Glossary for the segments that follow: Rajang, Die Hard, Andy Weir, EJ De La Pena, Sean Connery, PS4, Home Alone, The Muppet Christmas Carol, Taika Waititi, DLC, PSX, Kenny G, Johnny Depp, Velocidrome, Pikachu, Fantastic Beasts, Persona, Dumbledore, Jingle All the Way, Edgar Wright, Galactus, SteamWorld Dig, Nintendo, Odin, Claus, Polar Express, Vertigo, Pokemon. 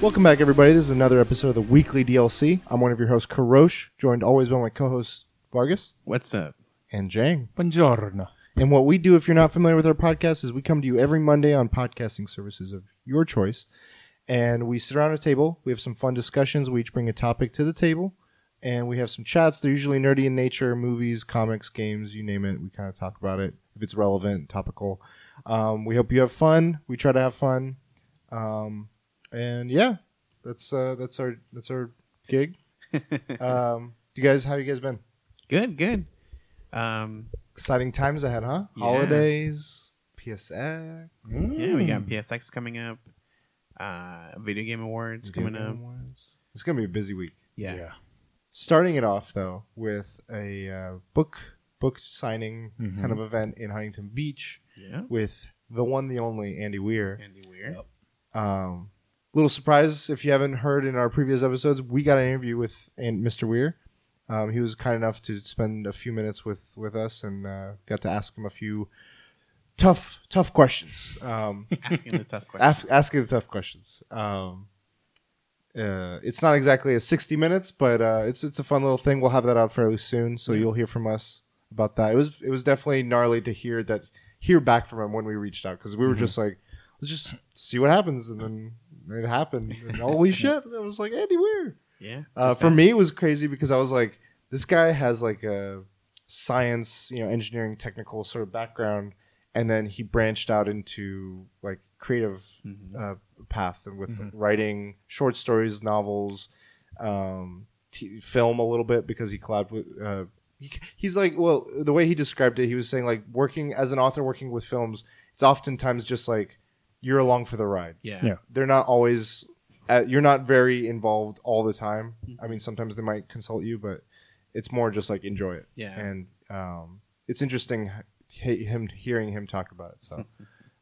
Welcome back, everybody. This is another episode of the Weekly DLC. I'm one of your hosts, Karosh, joined always by my co-hosts, Vargas. What's up? And Jang. Buongiorno. And what we do, if you're not familiar with our podcast, is we come to you every Monday on podcasting services of your choice. And we sit around a table. We have some fun discussions. We each bring a topic to the table. And we have some chats. They're usually nerdy in nature, movies, comics, games, you name it. We kind of talk about it if it's relevant, topical. We hope you have fun. We try to have fun. And yeah, that's our gig. How you guys been? Good. Exciting times ahead, huh? Yeah. Holidays, PSX. Yeah, we got PSX coming up. Video Game Awards coming up. It's gonna be a busy week. Yeah. Starting it off though with a book signing kind of event in Huntington Beach. Yeah. With the one, the only Andy Weir. Yep. Little surprise, if you haven't heard in our previous episodes, we got an interview with Mr. Weir. He was kind enough to spend a few minutes with us and got to ask him a few tough questions. Asking the tough questions. It's not exactly a 60 minutes, but it's a fun little thing. We'll have that out fairly soon, so you'll hear from us about that. It was definitely gnarly to hear back from him when we reached out, because we were just like, let's just see what happens, and then it happened. And holy shit! I was like, Andy Weir. Yeah. For me, it was crazy because I was like, this guy has like a science, engineering, technical sort of background, and then he branched out into like creative path and with writing short stories, novels, film a little bit because he collabed with. He's like, well, the way he described it, he was saying like working as an author, working with films, it's oftentimes just like, you're along for the ride. Yeah. They're not always... you're not very involved all the time. I mean, sometimes they might consult you, but it's more just like enjoy it. Yeah. And it's interesting hearing him talk about it. So,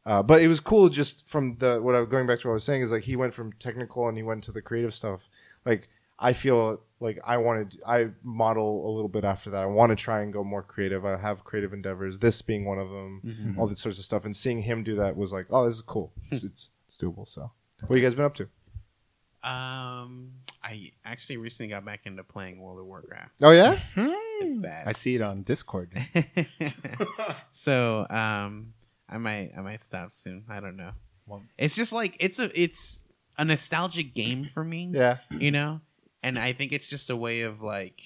but it was cool just from going back to what I was saying is like he went from technical and he went to the creative stuff. Like I feel like I model a little bit after that. I want to try and go more creative. I have creative endeavors, this being one of them, all this sorts of stuff. And seeing him do that was like, oh, this is cool. It's doable. So what have you guys been up to? I actually recently got back into playing World of Warcraft. Oh, yeah? It's bad. I see it on Discord. So I might stop soon. I don't know. Well, it's just like it's a nostalgic game for me. Yeah. And I think it's just a way of like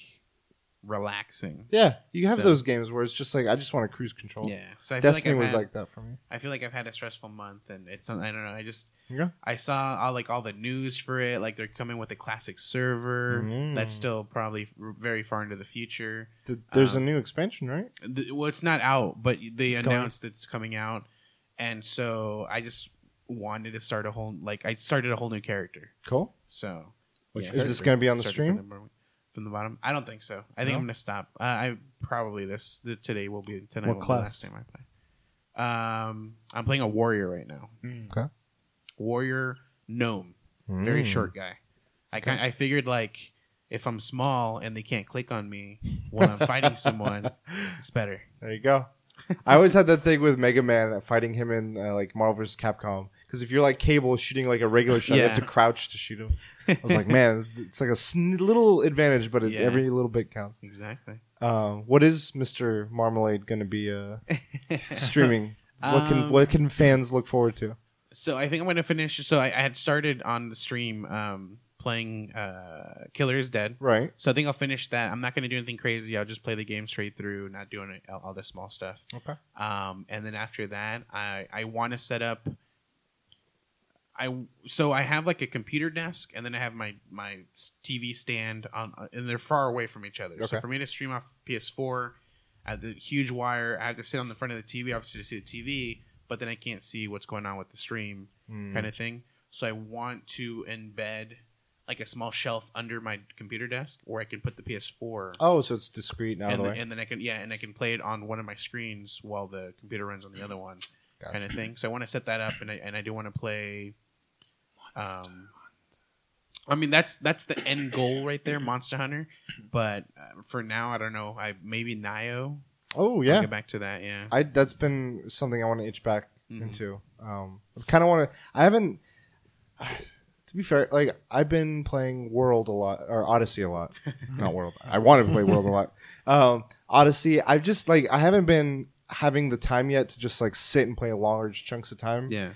relaxing. Yeah, you have those games where it's just like I just want to cruise control. Yeah, so Destiny was like that for me. I feel like I've had a stressful month, and it's I don't know. I just I saw all the news for it. Like they're coming with a classic server that's still probably very far into the future. There's a new expansion, right? Well, it's not out, but they announced that it's coming out, and so I just wanted to start a whole new character. Cool. So. Is this going to be on the stream? From the bottom? I don't think so. I think I'm going to stop. Today will be tonight. What class? The last time I play. I'm playing a warrior right now. Okay. Warrior gnome. Very short guy. I figured like if I'm small and they can't click on me when I'm fighting someone, it's better. There you go. I always had that thing with Mega Man fighting him in like Marvel vs. Capcom. Because if you're like Cable shooting like a regular shot, you have to crouch to shoot him. I was like, man, it's like a little advantage, but every little bit counts. Exactly. What is Mr. Marmalade going to be streaming? What can fans look forward to? So I think I'm going to finish. So I had started on the stream playing Killer is Dead. Right. So I think I'll finish that. I'm not going to do anything crazy. I'll just play the game straight through, not doing all the small stuff. Okay. And then after that, I want to set up... So I have like a computer desk, and then I have my TV stand on, and they're far away from each other. Okay. So for me to stream off PS4, I have the huge wire. I have to sit on the front of the TV, obviously, to see the TV, but then I can't see what's going on with the stream kind of thing. So I want to embed like a small shelf under my computer desk where I can put the PS4. Oh, so it's discreet now. And then I can and I can play it on one of my screens while the computer runs on the other one, kind of thing. So I want to set that up, and I do want to play. I mean that's the end goal right there, Monster Hunter. But for now, I don't know. Maybe Nioh. Oh yeah, I'll get back to that. Yeah, that's been something I want to itch back into. I kind of want to. I haven't. To be fair, like, I've been playing World a lot, or Odyssey a lot. Not World. I wanted to play World a lot. Odyssey, I've just, like, I haven't been having the time yet to just, like, sit and play large chunks of time. Yeah.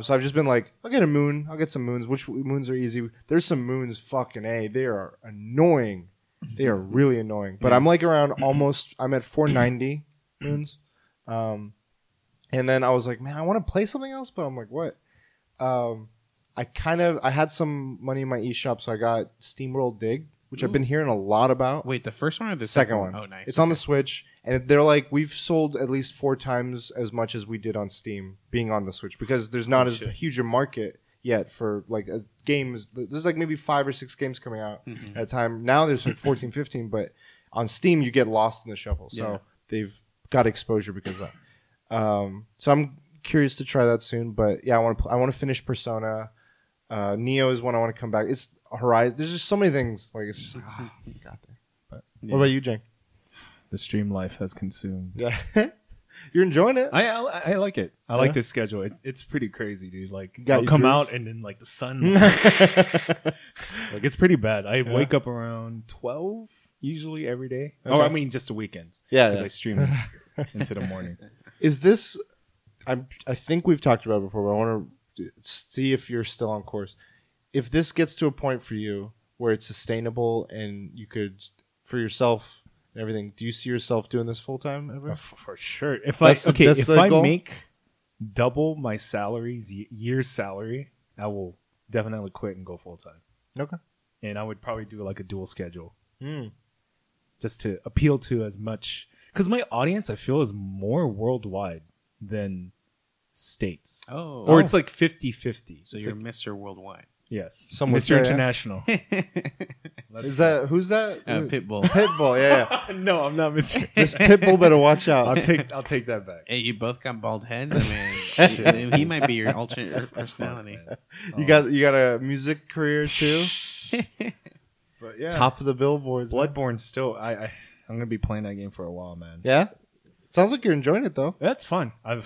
So I've just been like, I'll get a moon. I'll get some moons. Which moons are easy? There's some moons, fucking A. They are annoying. They are really annoying. But I'm like around almost, I'm at 490 moons. And then I was like, man, I want to play something else. But I'm like, what? I had some money in my eShop. So I got SteamWorld Dig, which I've been hearing a lot about. Wait, the first one or the second one? Oh, nice. It's on the Switch. And they're like, we've sold at least 4 times as much as we did on Steam being on the Switch, because there's not as huge a market yet for like games. There's like maybe 5 or 6 games coming out at a time. Now there's like 14, 15, but on Steam you get lost in the shuffle. So they've got exposure because of that. So I'm curious to try that soon. But yeah, I want to finish Persona. Nioh is one I want to come back. It's Horizon. There's just so many things. Like it's just like, ah, got there. But what about you, Jake? The stream life has consumed. You're enjoying it. I like it. I like this schedule. It's pretty crazy, dude. Like, I'll come out and then like the sun. Like it's pretty bad. I wake up around 12 usually every day. Okay. Oh, I mean just the weekends. Yeah, because I stream into the morning. Is this? I think we've talked about it before, but I want to see if you're still on course. If this gets to a point for you where it's sustainable and you could for yourself. Everything. Do you see yourself doing this full time ever? Oh, for sure. If I make double my year's salary, I will definitely quit and go full time. Okay. And I would probably do like a dual schedule, just to appeal to as much, because my audience I feel is more worldwide than states. Oh. Or it's like 50-50. So it's you're like, Mr. Worldwide. Yes. Mr. International. Is that who's that? Pitbull. Pitbull, yeah. No, I'm not Mr. This Pitbull better watch out. I'll take that back. Hey, you both got bald heads. I mean, he might be your alternate personality. Oh. You got a music career too. But yeah. Top of the billboards. Bloodborne still I'm gonna be playing that game for a while, man. Yeah? Sounds like you're enjoying it though. That's fun. I'm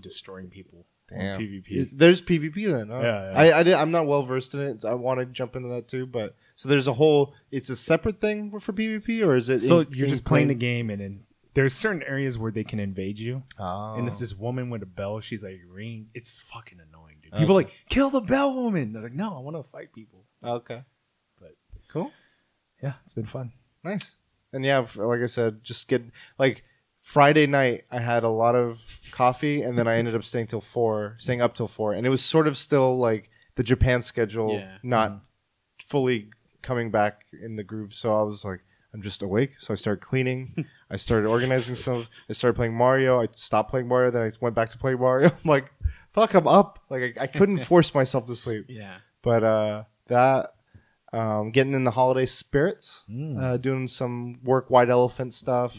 destroying people. Damn. PvP. There's PvP then. Huh? Yeah. I'm not well versed in it. So I want to jump into that too, but so there's a whole. It's a separate thing for PvP, or is it? So you're just playing the game, and then there's certain areas where they can invade you. Oh. And it's this woman with a bell. She's like ringing. It's fucking annoying, dude. Okay. People are like kill the bell woman. They're like, no, I want to fight people. Okay. But cool. Yeah, it's been fun. Nice. And yeah, like I said, just get like. Friday night, I had a lot of coffee, and then I ended up staying up till 4, and it was sort of still like the Japan schedule, not fully coming back in the groove. So I was like, I'm just awake. So I started cleaning, I started organizing stuff, I started playing Mario. I stopped playing Mario, then I went back to play Mario. I'm like, fuck, I'm up. Like I couldn't force myself to sleep. Yeah, but getting in the holiday spirits, doing some work White Elephant stuff.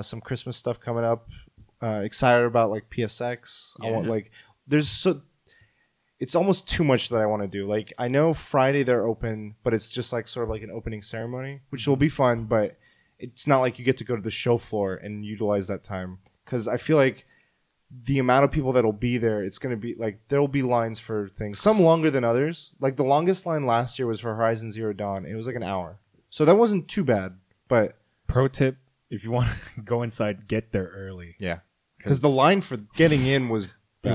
Some Christmas stuff coming up. Excited about like PSX. Yeah. I want like it's almost too much that I want to do. Like I know Friday they're open, but it's just like sort of like an opening ceremony, which will be fun. But it's not like you get to go to the show floor and utilize that time, because I feel like the amount of people that'll be there, it's gonna be like there'll be lines for things, some longer than others. Like the longest line last year was for Horizon Zero Dawn. It was like an hour, so that wasn't too bad. But pro tip. If you want to go inside, get there early. Yeah. Because the line for getting in was bad.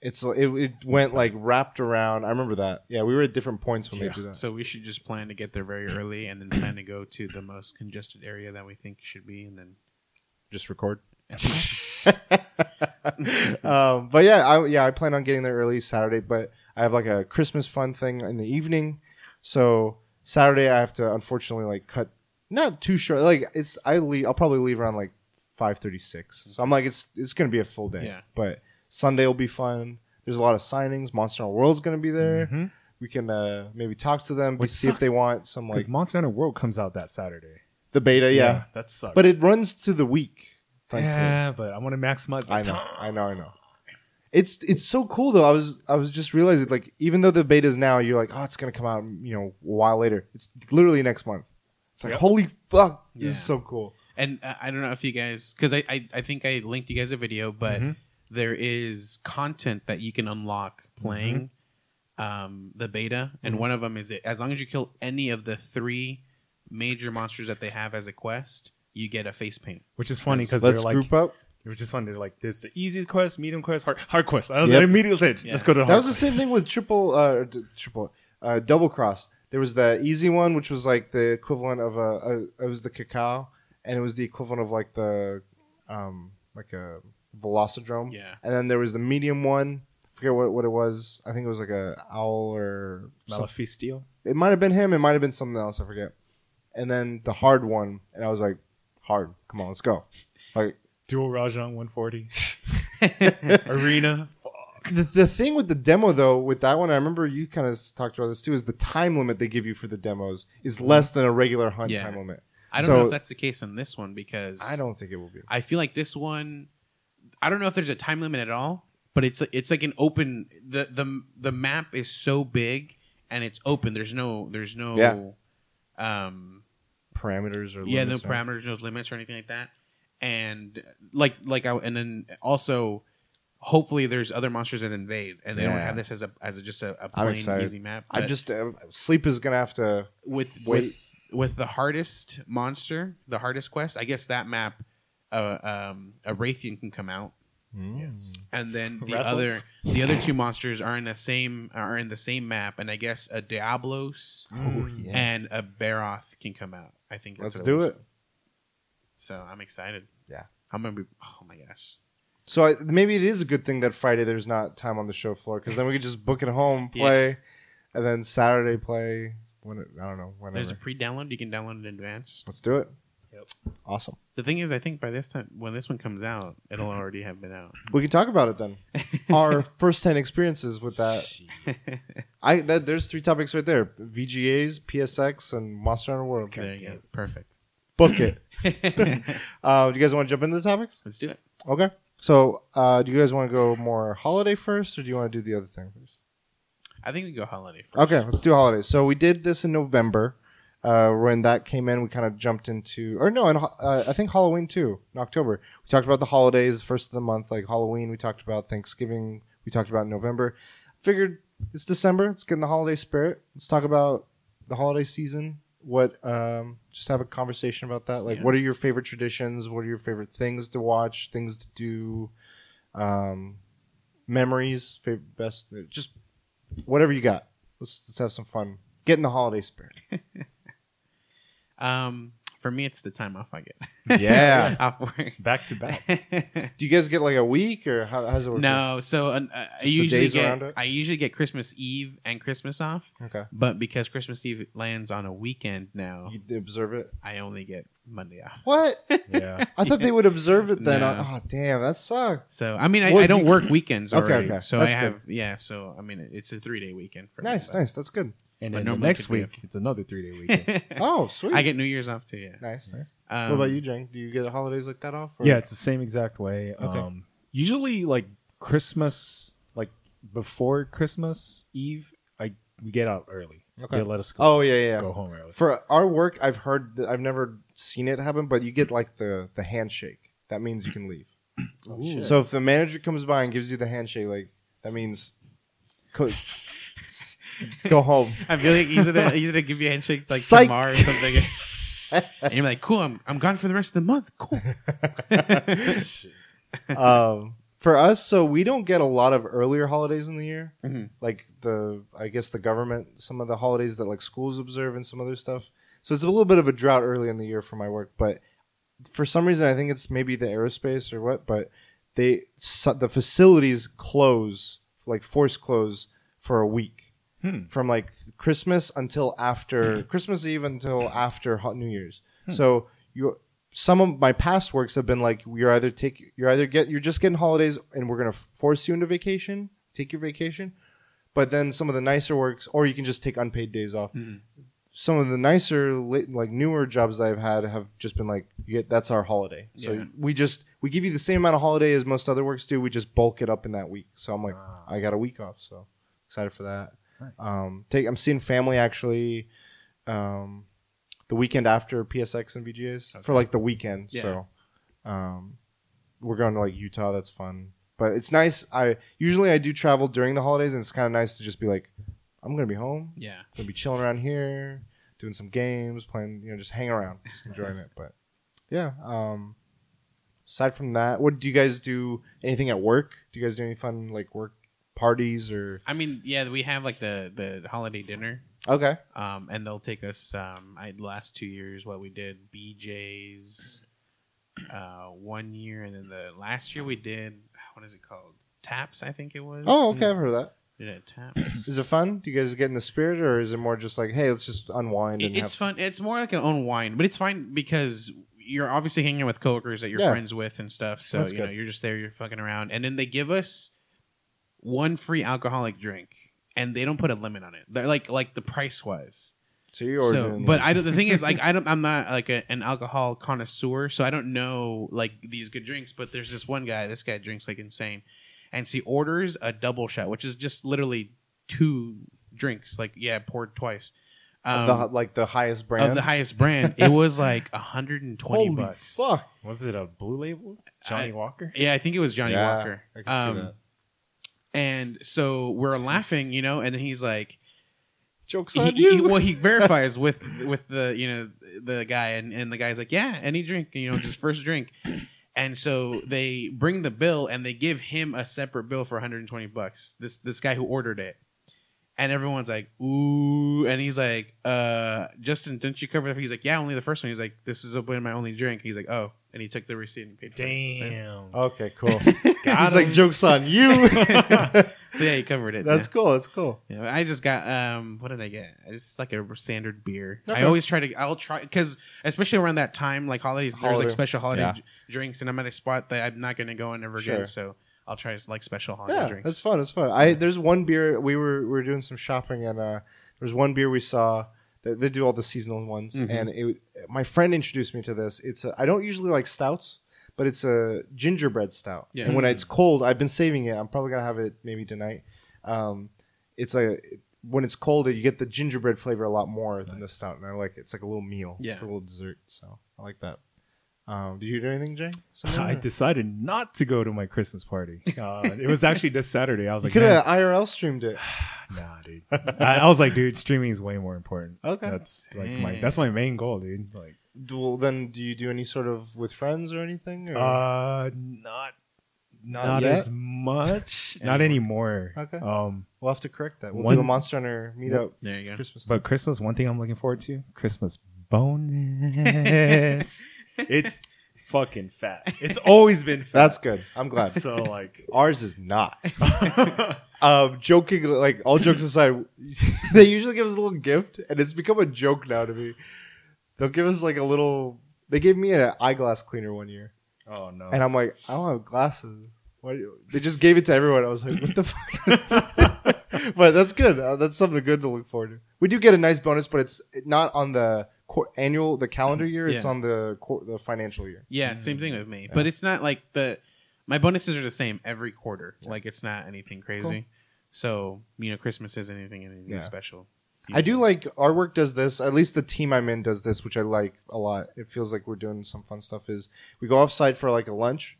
It was bad. It went like wrapped around. I remember that. Yeah, we were at different points when we did that. So we should just plan to get there very early and then plan to go to the most congested area that we think should be and then just record. But yeah, I plan on getting there early Saturday, but I have like a Christmas fun thing in the evening. So Saturday I have to unfortunately like cut. Not too short. Like it's, I'll probably leave around like 5:36. So I'm like, it's gonna be a full day. Yeah. But Sunday will be fun. There's a lot of signings. Monster Hunter World's gonna be there. Mm-hmm. We can maybe talk to them, see if they want some like. Because Monster Hunter World comes out that Saturday. The beta, yeah, that sucks. But it runs to the week. Thankfully. Yeah, but I want to maximize. I know. It's so cool though. I was just realizing like even though the beta is now, you're like it's gonna come out a while later. It's literally next month. It's like, holy fuck, this is so cool. And I don't know if you guys, because I think I linked you guys a video, but there is content that you can unlock playing the beta, and one of them is that as long as you kill any of the three major monsters that they have as a quest, you get a face paint. Which is funny because they're like, group up. It was just funny. They're like, there's the easiest quest, medium quest, hard quest. I was like, immediately said, let's go to the hard quest. That was the same thing with Double Cross. There was the easy one, which was like the equivalent of it was the cacao, and it was the equivalent of like the, like a Velocidrome. Yeah. And then there was the medium one. I forget what it was. I think it was like a owl or Malefistio. It might have been him. It might have been something else. I forget. And then the hard one, and I was like, hard. Come on, let's go. Like Dual Rajang 140 Arena. The thing with the demo, though, with that one, I remember you kind of talked about this too, is the time limit they give you for the demos is less than a regular hunt time limit. I don't know if that's the case on this one, because I don't think it will be. I feel like this one, I don't know if there's a time limit at all, but it's like an open, the map is so big and it's open. There's no parameters or limits. Yeah, no parameters, no limits or anything like that. And and then also, hopefully there's other monsters that invade, and they don't have this as just a plain easy map. I just sleep is gonna have to with the hardest monster, the hardest quest. I guess that map, a Wraithian can come out, yes, and then the other two monsters are in the same map, and I guess a Diablos and a Baroth can come out. I think let's do it. So I'm excited. Yeah, I'm gonna be. Oh my gosh. So maybe it is a good thing that Friday there's not time on the show floor, because then we could just book it home, play, and then Saturday play. I don't know. Whenever. There's a pre-download. You can download it in advance. Let's do it. Yep. Awesome. The thing is, I think by this time, when this one comes out, it'll already have been out. We can talk about it then. Our first-hand experiences with that. There's three topics right there. VGAs, PSX, and Monster Hunter World. Okay, there you go. Perfect. Book it. Do you guys want to jump into the topics? Let's do it. Okay. So, do you guys want to go more holiday first, or do you want to do the other thing first? I think we go holiday first. Okay, let's do holidays. So, we did this in November. When that came in, we kind of jumped into... Or no, I think Halloween, too, in October. We talked about the holidays, first of the month, like Halloween. We talked about Thanksgiving. We talked about November. Figured it's December. Let's get in the holiday spirit. Let's talk about the holiday season. What just have a conversation about that, like what are your favorite traditions, what are your favorite things to watch, things to do, memories, best, just whatever you got. Let's have some fun, get in the holiday spirit. For me, it's the time off I get. Yeah. Off work. Back to back. Do you guys get like a week, or how does it work? No. So I usually get Christmas Eve and Christmas off. Okay. But because Christmas Eve lands on a weekend now. You observe it? I only get Monday off. What? Yeah. I thought they would observe it then. No. Oh, damn. That sucks. So, I mean, I don't work weekends already. Okay. So that's good. So, I mean, it's a 3-day weekend. Nice. That's good. And then next week, it's another 3-day weekend. Oh, sweet. I get New Year's off too, yeah. Nice. What about you, Jang? Do you get the holidays like that off? Or? Yeah, it's the same exact way. Okay. Usually, like, Christmas, like, before Christmas Eve, we get out early. Okay. They let us go. Oh, yeah. Go home early. For our work, I've heard, I've never seen it happen, but you get, like, the handshake. That means you can leave. Oh, so if the manager comes by and gives you the handshake, like, that means... Go home. I feel like he's gonna give you a handshake like tomorrow or something. And you're like, cool, I'm gone for the rest of the month. Cool. For us, so we don't get a lot of earlier holidays in the year. Mm-hmm. Like I guess the government, some of the holidays that like schools observe and some other stuff. So it's a little bit of a drought early in the year for my work, but for some reason I think it's maybe the aerospace or what, but the facilities close, like force close for a week. From like Christmas until after Christmas Eve until after New Year's. So some of my past works have been like you're just getting holidays and we're gonna force you into vacation, take your vacation. But then some of the nicer works, or you can just take unpaid days off. Mm-hmm. Some of the nicer like newer jobs that I've had have just been like that's our holiday. So we give you the same amount of holiday as most other works do. We just bulk it up in that week. So I'm like I got a week off. So excited for that. Nice. I'm seeing family actually the weekend after PSX and VGAs for like the weekend. Yeah. So we're going to like Utah. That's fun, but it's nice. I do travel during the holidays, and it's kind of nice to just be like, I'm going to be home. Yeah. I'm going to be chilling around here, doing some games, playing, you know, just hanging around, just enjoying it. But yeah. Aside from that, what do you guys do? Anything at work? Do you guys do any fun, like, work parties or? I mean, yeah, we have like the holiday dinner. Okay. And they'll take us, the last 2 years, what we did, BJ's, 1 year, and then the last year we did, what is it called? Taps, I think it was. Oh, okay, I've heard of that. Yeah, Taps. Is it fun? Do you guys get in the spirit, or is it more just like, hey, let's just unwind? It's fun. It's more like an unwind, but it's fine because you're obviously hanging with coworkers that you're friends with and stuff, so that's good. You're just there, you're fucking around, and then they give us one free alcoholic drink. And they don't put a limit on it. They're like the price was. So you ordered. So, but I don't. The thing is, like, I'm not like an alcohol connoisseur, so I don't know like these good drinks. But there's this one guy. This guy drinks like insane, and he orders a double shot, which is just literally two drinks. Like poured twice. The highest brand. Of the highest brand. It was like $120 bucks. Fuck. Was it a Blue Label? Johnny Walker? Yeah, I think it was Johnny Walker. I can see that. And so we're laughing, you know, and then he's like, "Jokes on you." He verifies with the, you know, the guy, and the guy's like, "Yeah, any drink, you know, just first drink." And so they bring the bill and they give him a separate bill for $120. This guy who ordered it, and everyone's like, "Ooh!" And he's like, "Justin, didn't you cover that?" He's like, "Yeah, only the first one." He's like, "This is my only drink." He's like, "Oh." And he took the receipt and paid for it. Damn. Okay, cool. He's like, "Joke's on you." So yeah, he covered it. That's cool. That's cool. Yeah, I just got, what did I get? It's like a standard beer. Okay. I'll try, because especially around that time, like holidays, there's like special holiday drinks, and I'm at a spot that I'm not going to go in ever again, so I'll try like special holiday drinks. Yeah, that's fun. It's fun. There's one beer, we were doing some shopping, and there's one beer we saw. They do all the seasonal ones, and my friend introduced me to this. I don't usually like stouts, but it's a gingerbread stout. Yeah. And when it's cold, I've been saving it. I'm probably gonna have it maybe tonight. When it's cold, you get the gingerbread flavor a lot more than the stout, and I like it. It's like a little meal. Yeah. It's a little dessert, so I like that. Did you do anything, Jay? I decided not to go to my Christmas party. It was actually this Saturday. I was you could have IRL streamed it. Nah, dude. I was like, dude, streaming is way more important. Okay, that's like my main goal, dude. Like, do you do any sort of with friends or anything? Or? Not as much. Not anymore. Okay. We'll have to correct that. We'll do a Monster Hunter meetup. There you go. Christmas, one thing I'm looking forward to: Christmas bonus. It's fucking fat. It's always been fat. That's good. I'm glad. So like ours is not. Joking, like all jokes aside, they usually give us a little gift, and it's become a joke now to me. They'll give us like a little. They gave me an eyeglass cleaner one year. Oh no! And I'm like, I don't have glasses. They just gave it to everyone. I was like, what the fuck? But that's good. That's something good to look forward to. We do get a nice bonus, but it's not on the. Annual, the calendar year, it's on the financial year. Yeah, same thing with me. Yeah. But it's not like my bonuses are the same every quarter. Yeah. Like, it's not anything crazy. Cool. So, you know, Christmas isn't anything special. Usually. I do like, our work does this, at least the team I'm in does this, which I like a lot. It feels like we're doing some fun stuff is we go offsite for like a lunch,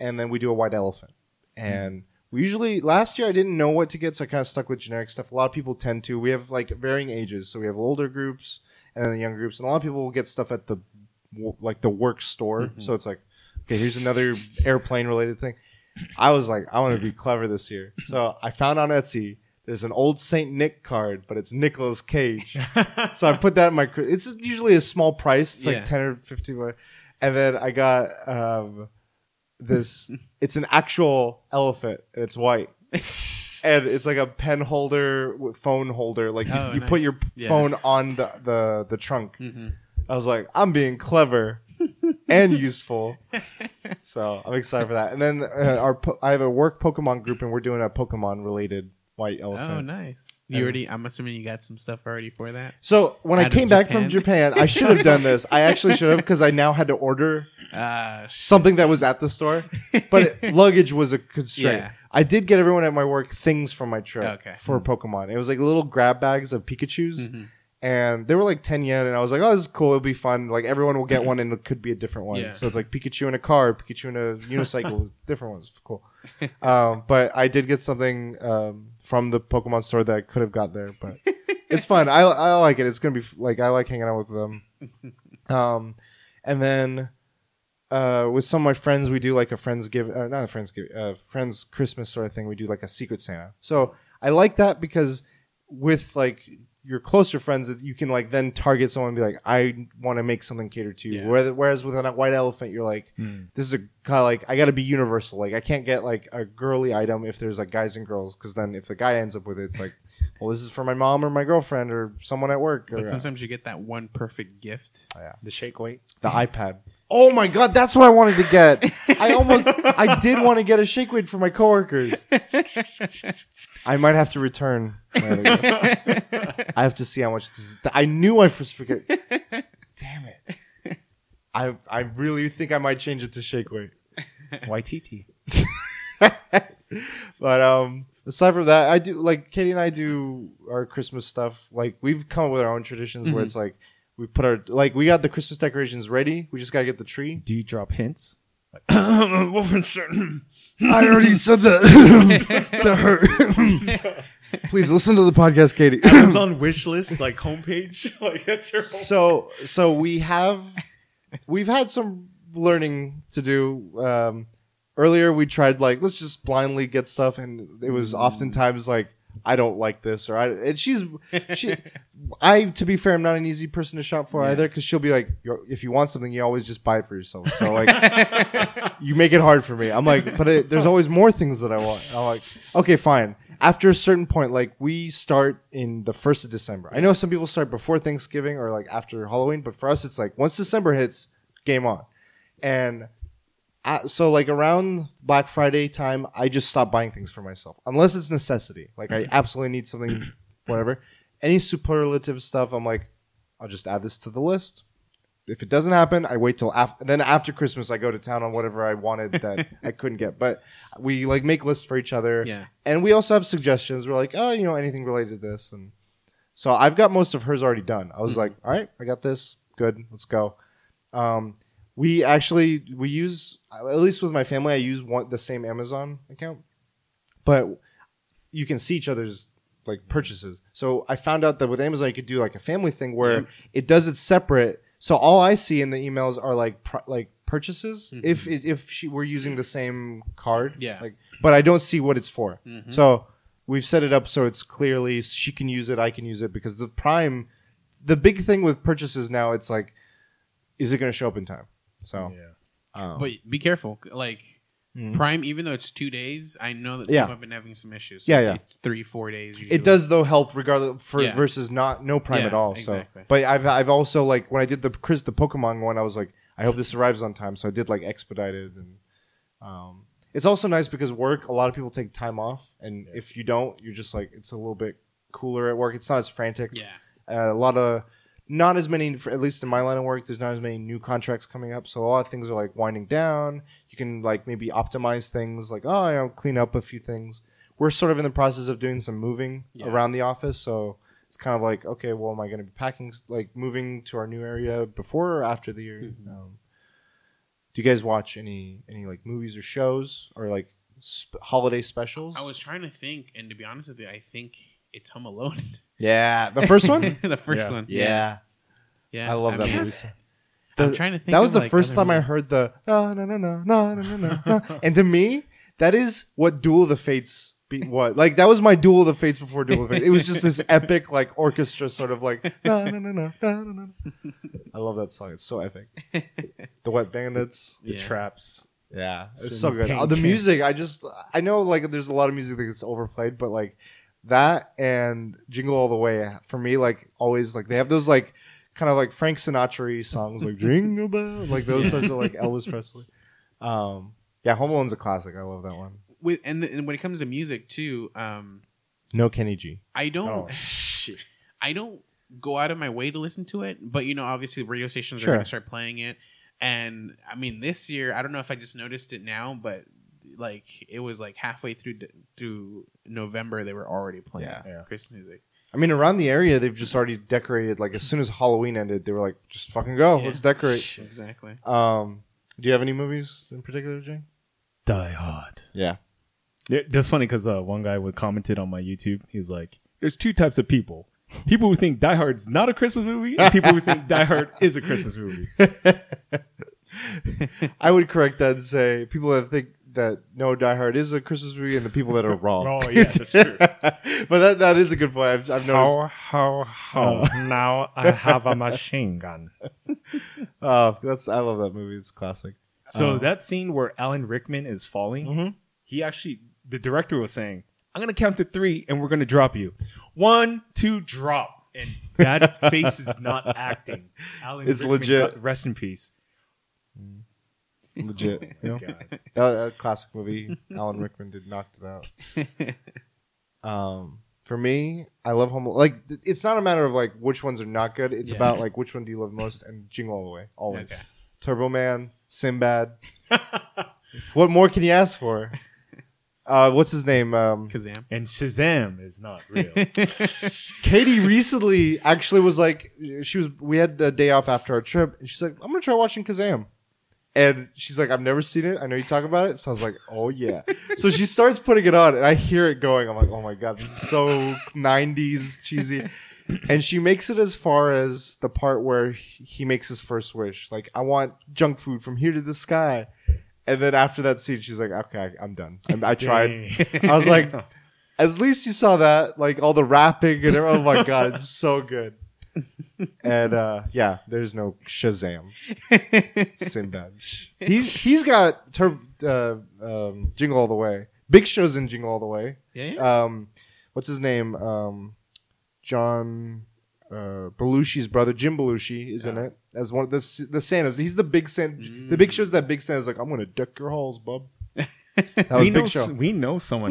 and then we do a white elephant. And we usually, last year I didn't know what to get, so I kind of stuck with generic stuff. A lot of people tend to. We have like varying ages. So we have older groups. And then the younger groups. And a lot of people will get stuff at the work store. Mm-hmm. So it's like, okay, here's another airplane-related thing. I was like, I want to be clever this year. So I found on Etsy, there's an old St. Nick card, but it's Nicolas Cage. So I put that in my... It's usually a small price. It's like 10 or 15. And then I got this... It's an actual elephant, and it's white. And it's like a pen holder, phone holder. Like you put your phone on the trunk. Mm-hmm. I was like, I'm being clever and useful. So I'm excited for that. And then I have a work Pokemon group, and we're doing a Pokemon related white elephant. Oh, nice. I'm assuming you got some stuff already for that. So when I came back from Japan, I should have done this. I actually should have, because I now had to order something that was at the store. But luggage was a constraint. Yeah. I did get everyone at my work things from my trip for Pokemon. It was like little grab bags of Pikachus. Mm-hmm. And they were like 10 yen, and I was like, oh, this is cool. It'll be fun. Like, everyone will get one, and it could be a different one. Yeah. So it's like Pikachu in a car, Pikachu in a unicycle, different ones. Cool. But I did get something from the Pokemon store that I could have got there. But it's fun. I like it. It's going to be, like, I like hanging out with them. And then with some of my friends, we do, like, a Friends Christmas sort of thing. We do, like, a Secret Santa. So I like that because with, like, your closer friends, you can like then target someone and be like, I want to make something cater to you. Yeah. Whereas with a white elephant, you're like, this is a kind of like, I got to be universal. Like I can't get like a girly item if there's like guys and girls. Cause then if the guy ends up with it, it's like, well, this is for my mom or my girlfriend or someone at work. But sometimes you get that one perfect gift. Oh, yeah. The shake weight, the iPad. Oh my God, that's what I wanted to get. I did want to get a shake weight for my coworkers. I might have to return. I have to see how much this is. I knew I first forgot. Damn it. I really think I might change it to shake weight. YTT. But aside from that, I do like Katie and I do our Christmas stuff. Like we've come up with our own traditions where it's like, we put our we got the Christmas decorations ready. We just gotta get the tree. Do you drop hints? Like, Wolfenstein. I already said that to her. Please listen to the podcast, Katie. Amazon wish list, like homepage, like that's her. So we've had some learning to do. Earlier we tried like let's just blindly get stuff, and it was oftentimes like, I don't like this, or to be fair, I'm not an easy person to shop for either, because she'll be like, if you want something, you always just buy it for yourself. So like, you make it hard for me. I'm like, but there's always more things that I want. I'm like, okay, fine. After a certain point, like we start in the 1st of December. I know some people start before Thanksgiving or like after Halloween, but for us, it's like once December hits, game on. And so, like, around Black Friday time, I just stop buying things for myself. Unless it's necessity. Like, I absolutely need something, whatever. Any superlative stuff, I'm like, I'll just add this to the list. If it doesn't happen, I wait till after. Then after Christmas, I go to town on whatever I wanted that I couldn't get. But we, like, make lists for each other. Yeah. And we also have suggestions. We're like, oh, you know, anything related to this. And so I've got most of hers already done. I was like, all right, I got this. Good. Let's go. We use, at least with my family, I use the same Amazon account, but you can see each other's like purchases. So I found out that with Amazon, you could do like a family thing where it does it separate. So all I see in the emails are like purchases. If she were using the same card, but I don't see what it's for. So we've set it up so it's clearly she can use it, I can use it, because the big thing with purchases now, it's like, is it going to show up in time? So, but be careful. Like Prime, even though it's 2 days, I know that people have been having some issues. So it's 3-4 days. Usually. It does though help regardless versus no Prime at all. Exactly. So, but I've also like when I did the Pokemon one, I was like, I hope this arrives on time. So I did like expedited, and it's also nice because work. A lot of people take time off, and if you don't, you're just like it's a little bit cooler at work. It's not as frantic. Yeah, a lot of. Not as many, at least in my line of work, there's not as many new contracts coming up. So a lot of things are like winding down. You can like maybe optimize things like, oh, I'll clean up a few things. We're sort of in the process of doing some moving around the office. So it's kind of like, okay, well, am I going to be packing, like moving to our new area before or after the year? Do you guys watch any like movies or shows or like holiday specials? I was trying to think. And to be honest with you, I think it's Home Alone. Yeah, the first one. Yeah, I love that movie. I'm trying to think. That was the like first time movies. I heard the na na na na na na na. And to me, that is what Duel of the Fates was. Like that was my Duel of the Fates before Duel of the Fates. It was just this epic like orchestra sort of like na na na na na na. I love that song. It's so epic. The Wet Bandits, the traps. Yeah, it's so good. The music. I know like there's a lot of music that gets overplayed, but like. That and Jingle All the Way for me, like always, like they have those like kind of like Frank Sinatra-y songs, like Jingle Bell, like those sorts of like Elvis Presley. Home Alone's a classic. I love that one. And when it comes to music too, no Kenny G. I don't go out of my way to listen to it, but you know, obviously, radio stations are going to start playing it. And I mean, this year, I don't know if I just noticed it now, but. Like it was like halfway through November, they were already playing Christmas music. I mean, around the area, they've just already decorated. Like, as soon as Halloween ended, they were like, just fucking go. Yeah. Let's decorate. Exactly. Do you have any movies in particular, Jay? Die Hard. Yeah. Yeah, that's funny because one guy would commented on my YouTube. He was like, there's two types of people. People who think Die Hard's not a Christmas movie and people who think Die Hard is a Christmas movie. I would correct that and say people that think that no, Die Hard is a Christmas movie and the people that are wrong. Oh, yeah, that's true. But that is a good point. I've noticed. How. Now I have a machine gun. I love that movie. It's classic. So that scene where Alan Rickman is falling, mm-hmm. He actually, the director was saying, I'm going to count to three and we're going to drop you. 1, 2, drop. And that face is not acting. Alan it's Rickman, legit. Rest in peace. Legit. You know? That classic movie. Alan Rickman did knocked it out. For me, I love Home Alone. Like, it's not a matter of like which ones are not good. It's about like which one do you love most, and Jingle All the Way, always. Okay. Turbo Man, Sinbad. What more can you ask for? What's his name? Kazaam. And Shazam is not real. Katie recently actually was like, we had the day off after our trip, and she's like, I'm gonna try watching Kazaam. And she's like, I've never seen it. I know you talk about it. So I was like, oh, yeah. So she starts putting it on, and I hear it going. I'm like, oh, my God. This is so 90s cheesy. And she makes it as far as the part where he makes his first wish. Like, I want junk food from here to the sky. And then after that scene, she's like, okay, I'm done. I tried. I was like, at least you saw that. Like, all the rapping and everything. Oh, my God. It's so good. And there's no Shazam. Sinbad. He's got Jingle All the Way. Big Show's in Jingle All the Way. Yeah. What's his name? John Belushi's brother, Jim Belushi, is in it as one of the Santas. He's the big Santa. The Big Show's that big Santa's like, I'm gonna duck your holes, bub. That was Big Show. We know someone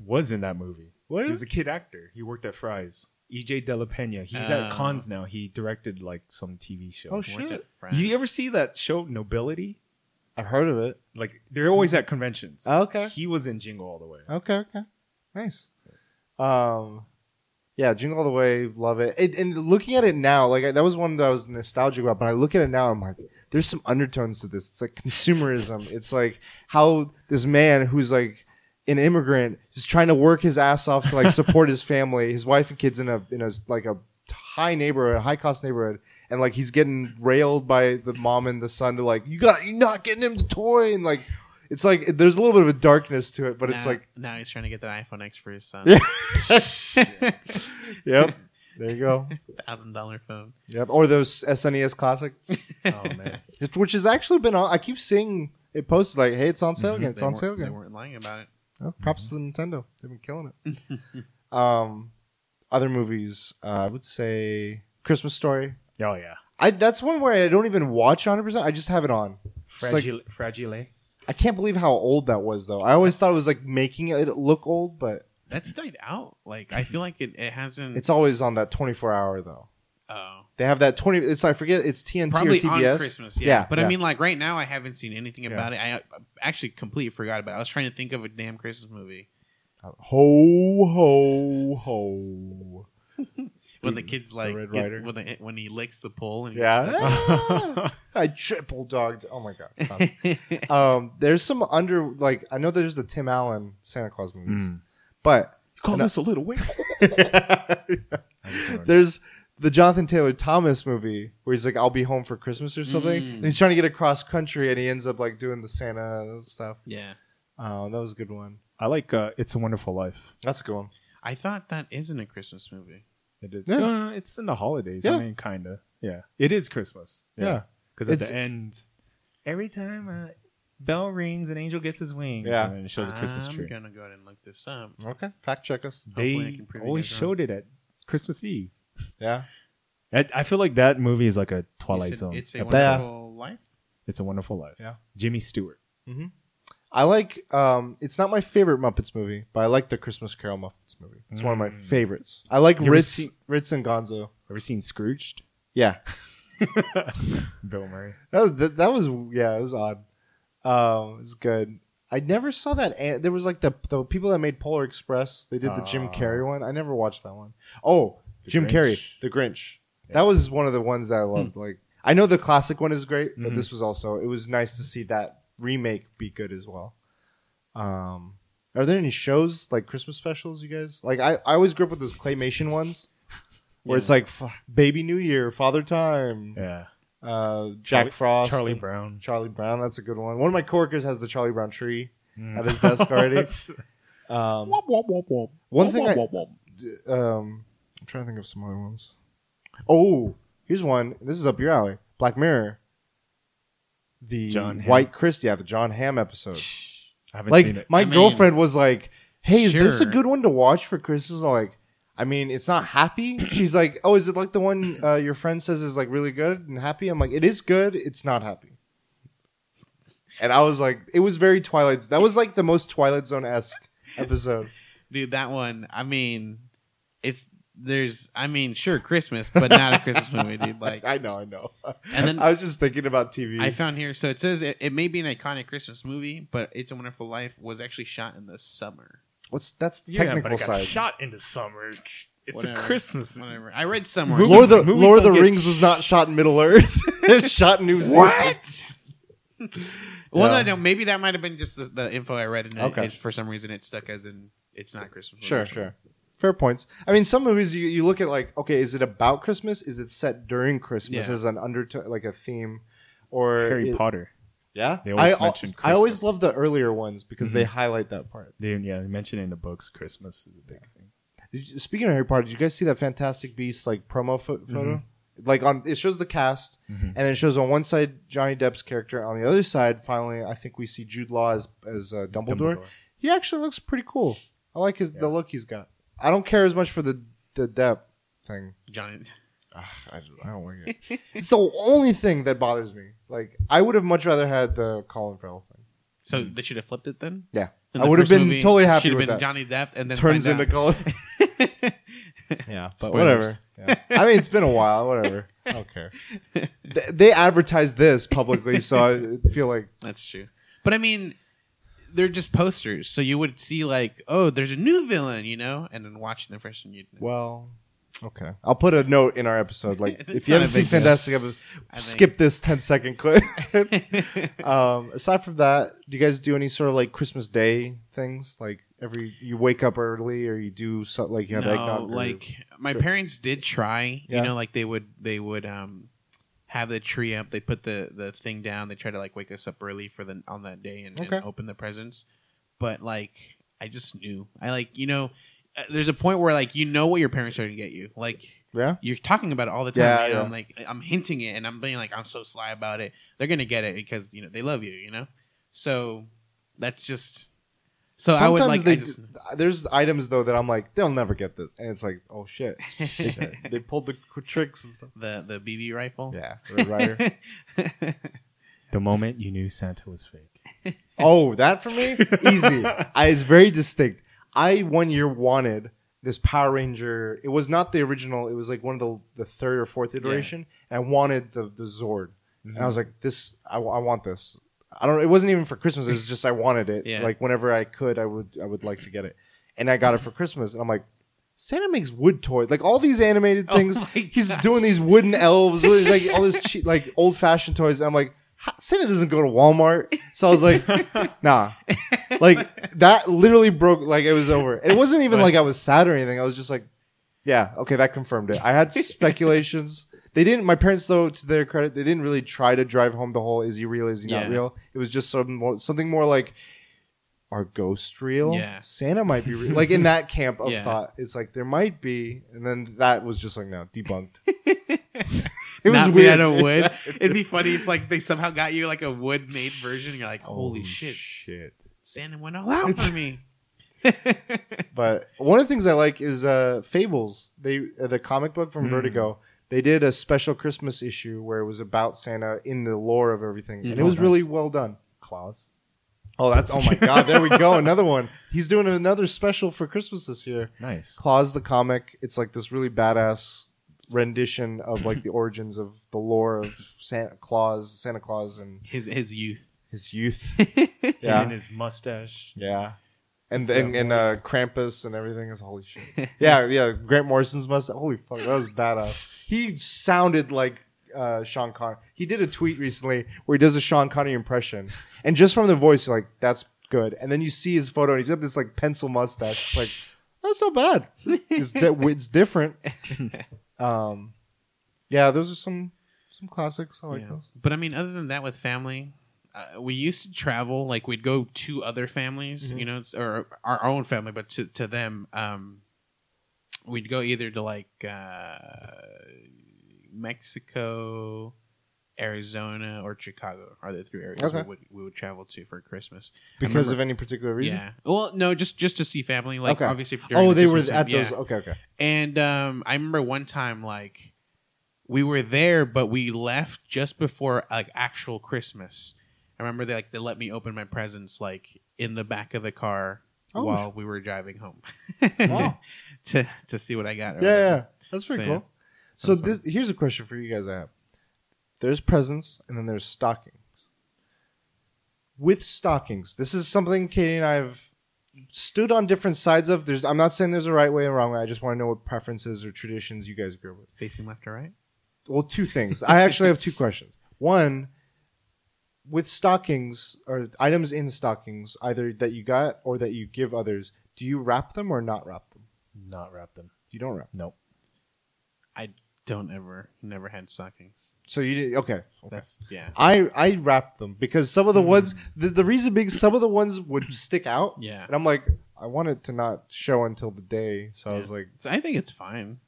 was in that movie. What? He was a kid actor. He worked at Fry's. EJ De La Pena. He's at Cannes now. He directed like some TV show. Oh, shit. You ever see that show, Nobility? I've heard of it. Like, they're always at conventions. Oh, okay. He was in Jingle All the Way. Okay. Nice. Yeah, Jingle All the Way. Love it. And looking at it now, like that was one that I was nostalgic about, but I look at it now, I'm like, there's some undertones to this. It's like consumerism. It's like how this man who's like, an immigrant is trying to work his ass off to like support his family, his wife and kids in a like a high neighborhood, high cost neighborhood, and like he's getting railed by the mom and the son to like you're not getting him the toy, and like it's like there's a little bit of a darkness to it, but now, it's like now he's trying to get the iPhone X for his son. Yep, there you go, $1,000 phone. Yep, or those SNES Classic. Oh man, which has actually been on. I keep seeing it posted like, hey, it's on sale again. It's on sale again. They weren't lying about it. Well, props to the Nintendo. They've been killing it. Other movies, I would say Christmas Story. Oh, yeah. That's one where I don't even watch 100%. I just have it on. Fragile. I can't believe how old that was, though. I always thought it was like making it look old, but... That's died out. Like, I feel like it hasn't... It's always on that 24-hour, though. Oh. They have that 20... It's, I forget, it's TNT probably or TBS. Probably on Christmas, yeah. But I mean, like, right now, I haven't seen anything about it. I actually completely forgot about it. I was trying to think of a damn Christmas movie. Ho, ho, ho. When the kid's like... The Red Rider. When he licks the pole. And I triple dogged... Oh, my God. There's some under... Like, I know there's the Tim Allen Santa Claus movies. But... You call this a little weird? There's... The Jonathan Taylor Thomas movie where he's like, I'll be home for Christmas or something. And he's trying to get across country and he ends up like doing the Santa stuff. Yeah. Oh, that was a good one. I like It's a Wonderful Life. That's a good one. I thought that isn't a Christmas movie. It is. Yeah. It's in the holidays. Yeah. I mean, kind of. Yeah. It is Christmas. Yeah. Because at the end, every time a bell rings, an angel gets his wings. Yeah. And it shows a Christmas tree. I'm going to go ahead and look this up. Okay. Fact check us. They always showed it at Christmas Eve. Yeah, I feel like that movie is like a Twilight Zone. It's a Wonderful Life. It's a Wonderful Life. Yeah, Jimmy Stewart. Mm-hmm. I like. It's not my favorite Muppets movie, but I like the Christmas Carol Muppets movie. It's one of my favorites. I like Ritz and Gonzo. Ever seen Scrooged? Yeah, Bill Murray. That was odd. It was good. I never saw that. There was like the people that made Polar Express. They did the Jim Carrey one. I never watched that one. Oh, Jim Carrey, The Grinch. Yeah. That was one of the ones that I loved. Like, I know the classic one is great, but this was also. It was nice to see that remake be good as well. Are there any shows like Christmas specials, you guys? Like, I always grew up with those claymation ones, where it's like Baby New Year, Father Time. Yeah. Jack Frost, Charlie Brown. That's a good one. One of my coworkers has the Charlie Brown tree at his desk already. I'm trying to think of some other ones. Oh, here's one. This is up your alley. Black Mirror. The John Hamm episode. I haven't seen it. My girlfriend was like, "Hey, is this a good one to watch for Christmas?" And I'm like, I mean, it's not happy. She's like, "Oh, is it like the one your friend says is like really good and happy?" I'm like, "It is good. It's not happy." And I was like, "It was very Twilight. That was like the most Twilight Zone-esque episode, dude." That one. I mean, sure, Christmas, but not a Christmas movie, dude. Like, I know. And then I was just thinking about TV. I found here. So it says it may be an iconic Christmas movie, but It's a Wonderful Life was actually shot in the summer. That's the technical but it got side. Shot into summer. It's whatever. A Christmas. Whatever. I read somewhere. Lord of the Rings was not shot in Middle Earth. It's shot in New Zealand. What? Well, no. Maybe that might have been just the info I read, and it, for some reason it stuck as in it's not Christmas. Sure. Fair points. I mean, some movies you look at like, okay, is it about Christmas? Is it set during Christmas as an undertone, like a theme, or Harry Potter? Yeah, I always love the earlier ones because they highlight that part. They mention in the books Christmas is a big thing. Speaking of Harry Potter, did you guys see that Fantastic Beasts like promo photo? Like it shows the cast, and then it shows on one side Johnny Depp's character, on the other side, finally I think we see Jude Law as Dumbledore. He actually looks pretty cool. I like the look he's got. I don't care as much for the Depp thing. Johnny. I don't like it. It's the only thing that bothers me. Like, I would have much rather had the Colin Farrell thing. So they should have flipped it then? Yeah. I would have been totally happy with that. Should have been Johnny Depp and then turns into Colin. Yeah, but spoilers. Whatever. Yeah. I mean, it's been a while. Whatever. I don't care. They advertised this publicly, so I feel like... That's true. But I mean, they're just posters. So you would see like, oh, there's a new villain, you know? And then watching the first one, you'd know. Well... Okay. I'll put a note in our episode. Like, if you haven't seen Fantastic episode, skip this 10-second clip. Aside from that, do you guys do any sort of like Christmas Day things? Like you wake up early or you do something like you have eggnog? Like my parents did try. Yeah. You know, like they would have the tree up. They put the thing down. They try to like wake us up early on that day and open the presents. But like I just knew. I like, you know. There's a point where, like, you know what your parents are going to get you. Like, you're talking about it all the time. Yeah, you know? Yeah. I'm like, I'm hinting it, and I'm being like, I'm so sly about it. They're going to get it because, you know, they love you, you know? So that's just... So sometimes I would like... There's items, though, that I'm like, they'll never get this. And it's like, oh, shit. They pulled the tricks and stuff. The BB rifle? Yeah. The rider. The moment you knew Santa was fake. Oh, that for me? Easy. It's very distinct. I one year wanted this Power Ranger. It was not the original. It was like one of the third or fourth iteration. Yeah. And I wanted the Zord. Mm-hmm. And I was like, "This, I want this." I don't. It wasn't even for Christmas. It was just I wanted it. Yeah. Like whenever I could, I would like to get it. And I got it for Christmas. And I'm like, Santa makes wood toys. Like all these animated things. Oh he's doing these wooden elves. Like all this like old fashioned toys. And I'm like, Santa doesn't go to Walmart. So I was like, nah. Like, that literally broke, like, it was over. It wasn't even like I was sad or anything. I was just like, yeah, okay, that confirmed it. I had speculations. They didn't, my parents, though, to their credit, they didn't really try to drive home the whole, is he real, is he not real? It was just something more like, are ghosts real? Yeah. Santa might be real. Like, in that camp of thought, it's like, there might be. And then that was just like, no, debunked. It was not weird. Made out of wood. It'd be funny if like they somehow got you like a wood made version. And you're like, holy shit! Santa went all out for me. But one of the things I like is Fables. They the comic book from Vertigo. They did a special Christmas issue where it was about Santa in the lore of everything, and it was really well done. Claus. Oh, that's my god! There we go. Another one. He's doing another special for Christmas this year. Nice. Claus the comic. It's like this really badass rendition of like the origins of the lore of Santa Claus and his youth. Yeah. And his mustache. Yeah. And Krampus and everything is holy shit. Yeah. Grant Morrison's mustache. Holy fuck, that was badass. He sounded like Sean Connery. He did a tweet recently where he does a Sean Connery impression. And just from the voice, you're like, that's good. And then you see his photo and he's got this like pencil mustache. It's like, that's not bad. It's different. Yeah, those are some classics. I like those. But I mean, other than that with family... we used to travel, like we'd go to other families, you know, or our own family, but to them, we'd go either to like Mexico, Arizona, or Chicago are the three areas we would travel to for Christmas. Because of any particular reason? Yeah. Well, no, just to see family. Like obviously. Oh, they were at those. Okay. And I remember one time, like we were there, but we left just before like actual Christmas. I remember they let me open my presents like in the back of the car while we were driving home. Wow. to see what I got. Yeah. That's pretty cool. So here's a question for you guys I have. There's presents and then there's stockings. With stockings, this is something Katie and I have stood on different sides of. I'm not saying there's a right way or wrong way. I just want to know what preferences or traditions you guys agree with. Facing left or right? Well, two things. I actually have two questions. One, with stockings or items in stockings, either that you got or that you give others, do you wrap them or not wrap them? Not wrap them. You don't wrap them? Nope. I don't never had stockings. So you did, okay. That's, yeah. I wrap them because some of the ones, the reason being some of the ones would stick out. Yeah. And I'm like, I want it to not show until the day. So I was like. So I think it's fine.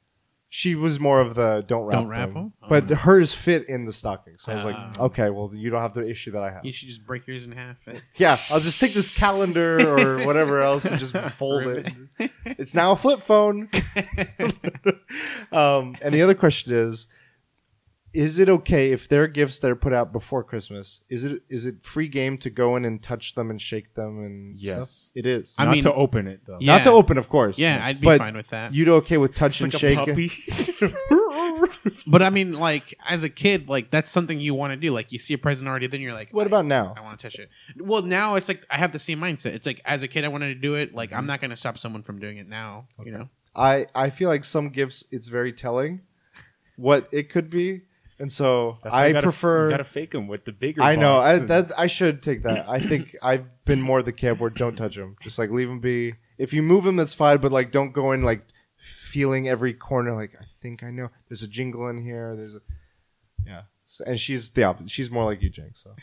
She was more of the don't wrap them. But hers fit in the stocking. So I was like, okay, well, you don't have the issue that I have. You should just break yours in half. Yeah, I'll just take this calendar or whatever else and just fold it. It's now a flip phone. And the other question is it okay if there are gifts that are put out before Christmas? Is it free game to go in and touch them and shake them and stuff? It is. I mean, to open it though. Yeah. Not to open, of course. Yeah, yes. I'd be fine with that. You'd okay with touch and shake? But I mean, like as a kid, like that's something you want to do. Like you see a present already, then you're like, what about now? I want to touch it. Well, now it's like I have the same mindset. It's like as a kid, I wanted to do it. Like I'm not going to stop someone from doing it now. Okay. You know, I feel like some gifts, it's very telling what it could be. And so I prefer... You gotta fake them with the bigger box. I know. I should take that. I think I've been more the camp where don't touch them. Just like leave them be. If you move them, that's fine. But like don't go in like feeling every corner. Like I think I know. There's a jingle in here. There's a... Yeah. So, and she's the opposite. She's more like you, Jake. So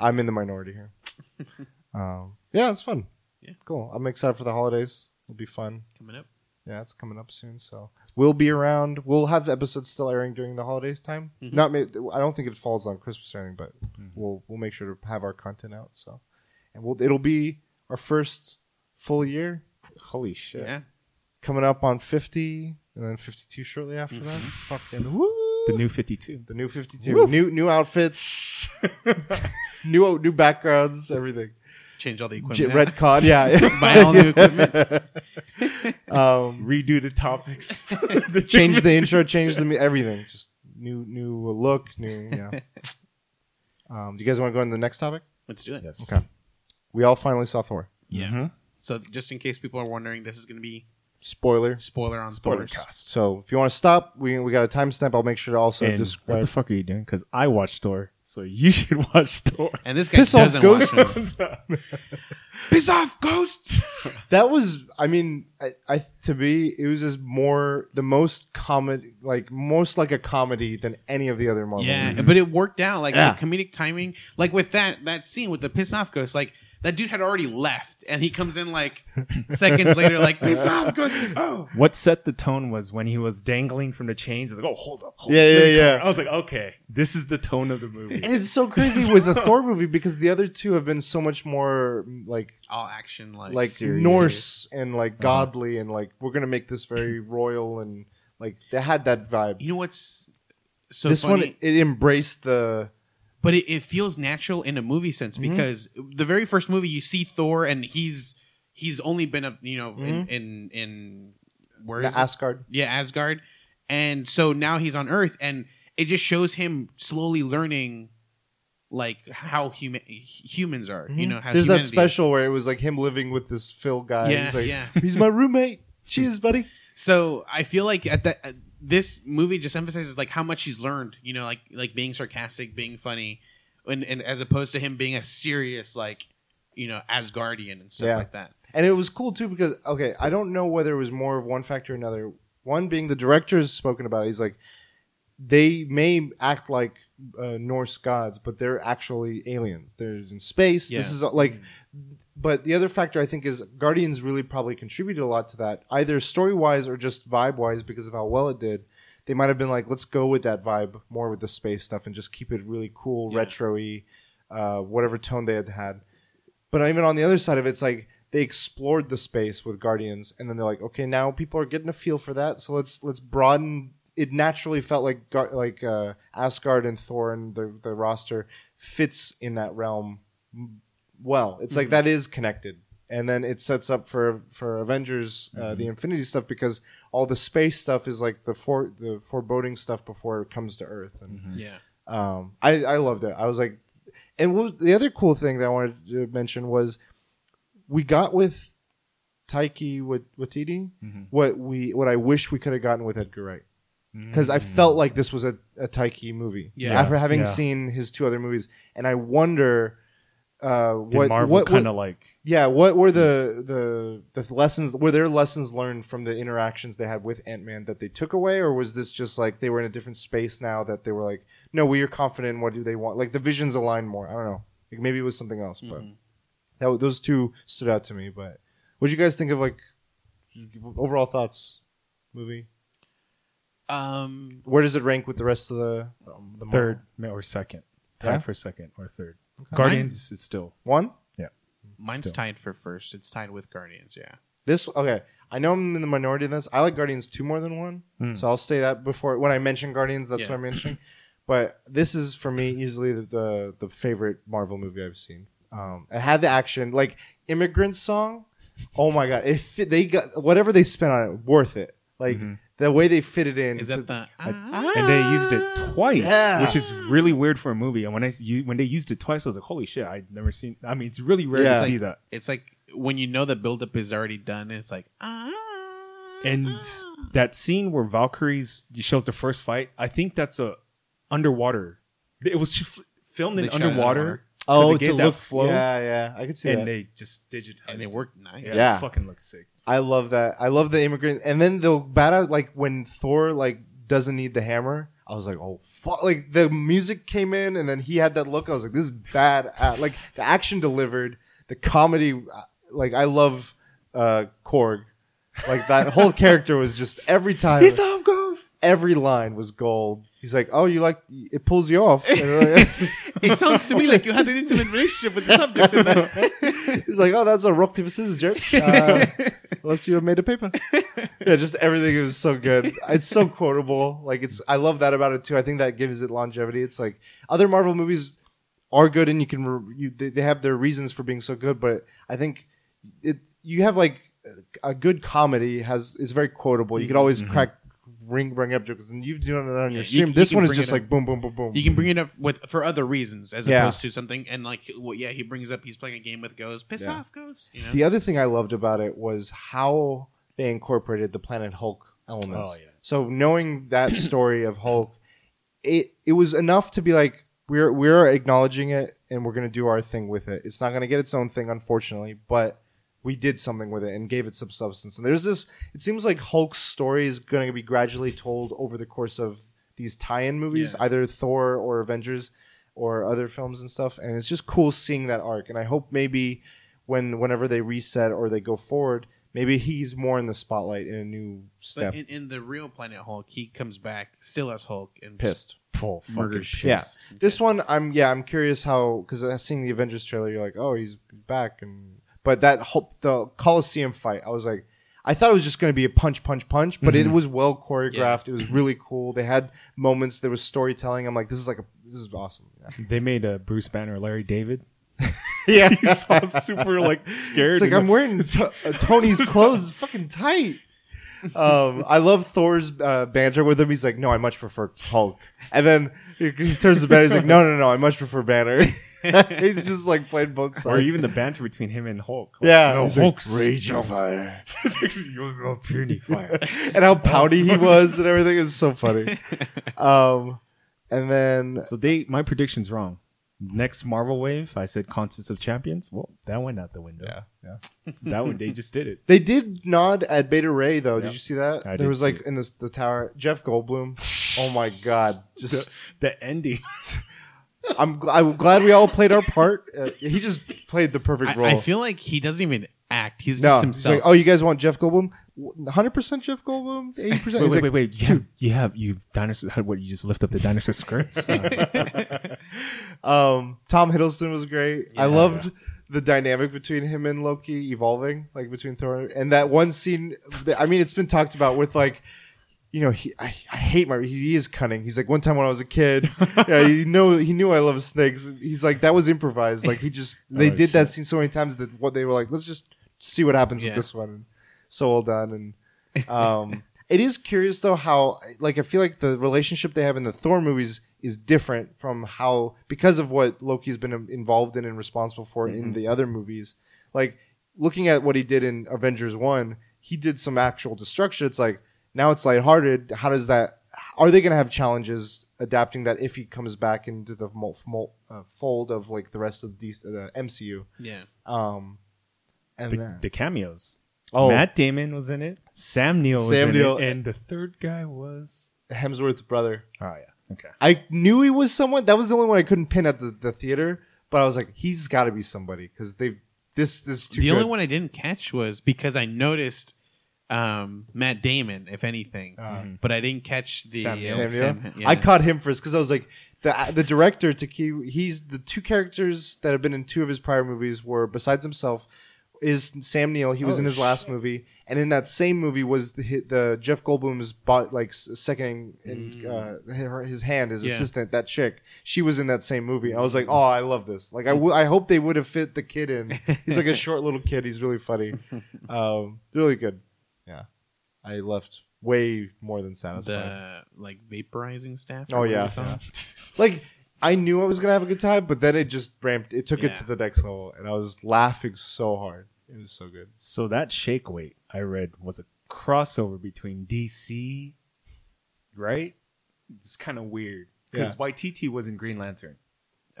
I'm in the minority here. Yeah, it's fun. Yeah. Cool. I'm excited for the holidays. It'll be fun. Coming up. Yeah, it's coming up soon, so we'll be around. We'll have the episodes still airing during the holidays time. Mm-hmm. I don't think it falls on Christmas or anything, but we'll make sure to have our content out. So, and it'll be our first full year. Holy shit! Yeah, coming up on 50, and then 52 shortly after that. Fucking woo! The new 52. The new 52. Woo. New outfits. new backgrounds. Everything. Change all the equipment. Red cod, yeah. Buy all new equipment. Redo the topics. Change the intro, change the everything. Just new look, new. Yeah. Do you guys want to go into the next topic? Let's do it. Yes. Okay. We all finally saw Thor. Yeah. Mm-hmm. So just in case people are wondering, this is going to be spoiler on Thor's. So if you want to stop, we got a timestamp. I'll make sure to also describe. What the fuck are you doing? Because I watched Thor, so you should watch Thor. And this guy doesn't watch him. Piss off, ghost! That was, I mean, I to me, it was just most like a comedy than any of the other Marvel movies. Yeah, but it worked out. Like the comedic timing, like with that scene with the piss off ghost, like. That dude had already left, and he comes in like seconds later, like piss off, goes. Oh, what set the tone was when he was dangling from the chains. I was like, oh, hold up. I was like, okay, this is the tone of the movie. And it's so crazy with the Thor movie because the other two have been so much more like all action, like serious. Norse and like godly, and like we're gonna make this very royal and like they had that vibe. You know what's so this funny? One? It embraced the. But it feels natural in a movie sense because the very first movie you see Thor and he's only been up in where is Asgard? Yeah, Asgard, and so now he's on Earth and it just shows him slowly learning like how humans are. Mm-hmm. You know, how there's that special where it was like him living with this Phil guy. Yeah, he's like, yeah. He's my roommate. Cheers, buddy. So I feel like at that this movie just emphasizes like how much he's learned. You know, like being sarcastic, being funny, and as opposed to him being a serious like, you know, Asgardian and stuff like that. And it was cool too because okay, I don't know whether it was more of one factor or another. One being the director has spoken about it. He's like, they may act like Norse gods, but they're actually aliens. They're in space. Yeah. This is like, but the other factor I think is Guardians really probably contributed a lot to that, either story wise or just vibe wise, because of how well it did. They might have been like, let's go with that vibe more with the space stuff and just keep it really cool, retro-y, whatever tone they had. But even on the other side of it, it's like they explored the space with Guardians, and then they're like, okay, now people are getting a feel for that, so let's broaden. It naturally felt like Asgard and Thor and the roster fits in that realm well. It's like that is connected. And then it sets up for Avengers, the Infinity stuff, because all the space stuff is like the foreboding stuff before it comes to Earth. And I loved it. I was like... And the other cool thing that I wanted to mention was we got with Taika Waititi what I wish we could have gotten with Edgar Wright. Because I felt like this was a Taika movie after having seen his two other movies, and I wonder what kind of like what were the lessons, were there lessons learned from the interactions they had with Ant-Man that they took away, or was this just like they were in a different space now that they were like, no, we are confident in what do they want, like the visions align more. I don't know, like maybe it was something else, but those two stood out to me. But what did you guys think of like overall thoughts movie? Where does it rank with the rest of the third or second? Tied for second or third. Okay. Guardians is still one. Yeah, mine's still tied for first. It's tied with Guardians. Yeah. This okay. I know I'm in the minority in this. I like Guardians 2 more than 1, so I'll say that before when I mention Guardians. That's what I'm mentioning. But this is for me easily the favorite Marvel movie I've seen. It had the action, like Immigrant Song. Oh my god! They got whatever they spent on it, worth it. Like. Mm-hmm. The way they fit it in, is that and they used it twice, which is really weird for a movie. And when they used it twice, I was like, "Holy shit!" I'd never seen. I mean, it's really rare to see like, that. It's like when you know the buildup is already done. It's like and that scene where Valkyrie's shows the first fight. I think that's a underwater. It was filmed in underwater. Oh, to look flow. Yeah, yeah, I could see that. And they just digitized, and they worked nice. Yeah, it fucking looks sick. I love that. I love the immigrant, and then the battle, like when Thor like doesn't need the hammer. I was like, oh fuck! Like the music came in, and then he had that look. I was like, this is bad. Like the action delivered, the comedy. Like I love Korg. Like that whole character was just every time. His arm goes. Every line was gold. He's like, oh, you like it pulls you off. It sounds to me like you had an intimate relationship with the subject. In that. He's like, oh, that's a rock paper scissors joke. Unless you were made of paper. Yeah, just everything is so good. It's so quotable. Like it's, I love that about it too. I think that gives it longevity. It's like other Marvel movies are good, and you can they have their reasons for being so good. But I think you have like a good comedy is very quotable. You could always bring up jokes, and you do it on your stream. This one is just like boom, boom, boom, boom. You can bring it up for other reasons as opposed to something. And like, well, he brings up he's playing a game with Ghosts. Piss off, Ghosts. You know? The other thing I loved about it was how they incorporated the Planet Hulk elements. Oh, yeah. So knowing that story of Hulk, it was enough to be like we're acknowledging it, and we're gonna do our thing with it. It's not gonna get its own thing, unfortunately, but we did something with it and gave it some substance. And there's this, it seems like Hulk's story is going to be gradually told over the course of these tie-in movies, either Thor or Avengers or other films and stuff. And it's just cool seeing that arc. And I hope maybe whenever they reset or they go forward, maybe he's more in the spotlight in a new step. But in the real Planet Hulk, he comes back still as Hulk and pissed. Full fucking pissed. Yeah. Okay. This one, I'm curious how, because seeing the Avengers trailer, you're like, oh, he's back and... But that the Coliseum fight, I was like, I thought it was just going to be a punch, but it was well choreographed. Yeah. It was really cool. They had moments. There was storytelling. I'm like, this is awesome. Yeah. They made a Bruce Banner, Larry David. Yeah, he's so super like scared. It's like I'm wearing Tony's clothes. It's fucking tight. I love Thor's banter with him. He's like, no, I much prefer Hulk. And then he turns to Banner. He's like, no, I much prefer Banner. He's just like playing both sides. Or even the banter between him and Hulk. Yeah. No, Hulk's like, raging fire. You're puny fire. And how pouty he was and everything is so funny. And then... So my prediction's wrong. Next Marvel wave, I said Constance of Champions. Well, that went out the window. Yeah. That one, they just did it. They did nod at Beta Ray, though. Yep. Did you see that? There was in the tower, Jeff Goldblum. Oh, my God. Just the ending. I'm glad we all played our part. He just played the perfect role. I feel like he doesn't even act. He's just himself. He's like, oh, you guys want Jeff Goldblum? 100% Jeff Goldblum? 80%? Wait. You have dinosaur. What, you just lift up the dinosaur skirts? Tom Hiddleston was great. Yeah, I loved the dynamic between him and Loki evolving, like between Thor and that one scene. I mean, it's been talked about with like, you know, I hate he is cunning. He's like, one time when I was a kid, he knew I loved snakes. He's like, that was improvised. Like he just, they did that scene so many times that what they were like, let's just see what happens with this one. And so well done. And it is curious though, how, like, I feel like the relationship they have in the Thor movies is different from how, because of what Loki's been involved in and responsible for in the other movies. Like looking at what he did in Avengers 1, he did some actual destruction. It's like, now it's lighthearted. How does that? Are they going to have challenges adapting that if he comes back into the fold of like the rest of the MCU? Yeah. And the cameos. Oh, Matt Damon was in it. Sam Neill was in it, and the third guy was Hemsworth's brother. Oh yeah. Okay. I knew he was someone. That was the only one I couldn't pin at the theater. But I was like, he's got to be somebody because this. The only one I didn't catch was because I noticed. Matt Damon, if anything, but I didn't catch the Sam Neill? Yeah. I caught him first because I was like, the director Taika. He's the two characters that have been in two of his prior movies were besides himself is Sam Neill. He was in his last movie, and in that same movie was the Jeff Goldblum's second in his hand, his assistant, that chick. She was in that same movie. I was like, oh, I love this. Like I hope they would have fit the kid in. He's like a short little kid. He's really funny. Really good. Yeah, I left way more than satisfied. The vaporizing staff. Oh yeah. Like I knew I was gonna have a good time, but then it just ramped. It took it to the next level, and I was laughing so hard. It was so good. So that shake weight I read was a crossover between DC, right? It's kind of weird because Waititi was in Green Lantern.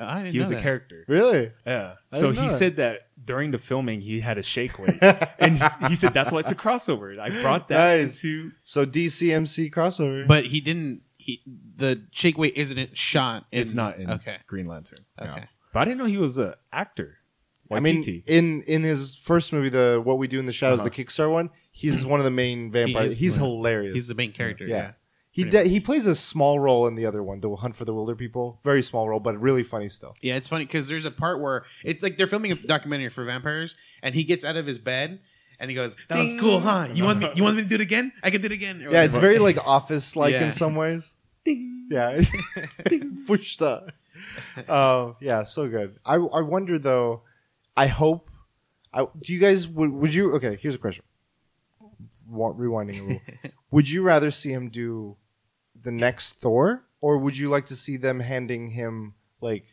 I didn't know that. He was a character. Really? Yeah. So he said that during the filming, he had a shake weight. And he said, that's why it's a crossover. I brought that into... So DCMC crossover. But he didn't... The shake weight isn't shot in... It's not in Green Lantern. Okay. No. But I didn't know he was an actor. I mean, in his first movie, the What We Do in the Shadows, the Kickstarter one, he's one of the main vampires. He's hilarious. He's the main character, yeah. He plays a small role in the other one, The Hunt for the Wilder People. Very small role, but really funny still. Yeah, it's funny because there's a part where it's like they're filming a documentary for vampires, and he gets out of his bed and he goes, "That was cool, huh? You want me to do it again? I can do it again." Yeah, it's very like Office-like in some ways. Ding. Yeah, pushed up. Yeah, so good. I wonder though. I hope. Do you guys would you? Okay, here's a question. Rewinding a little. Would you rather see him do the next Thor, or would you like to see them handing him like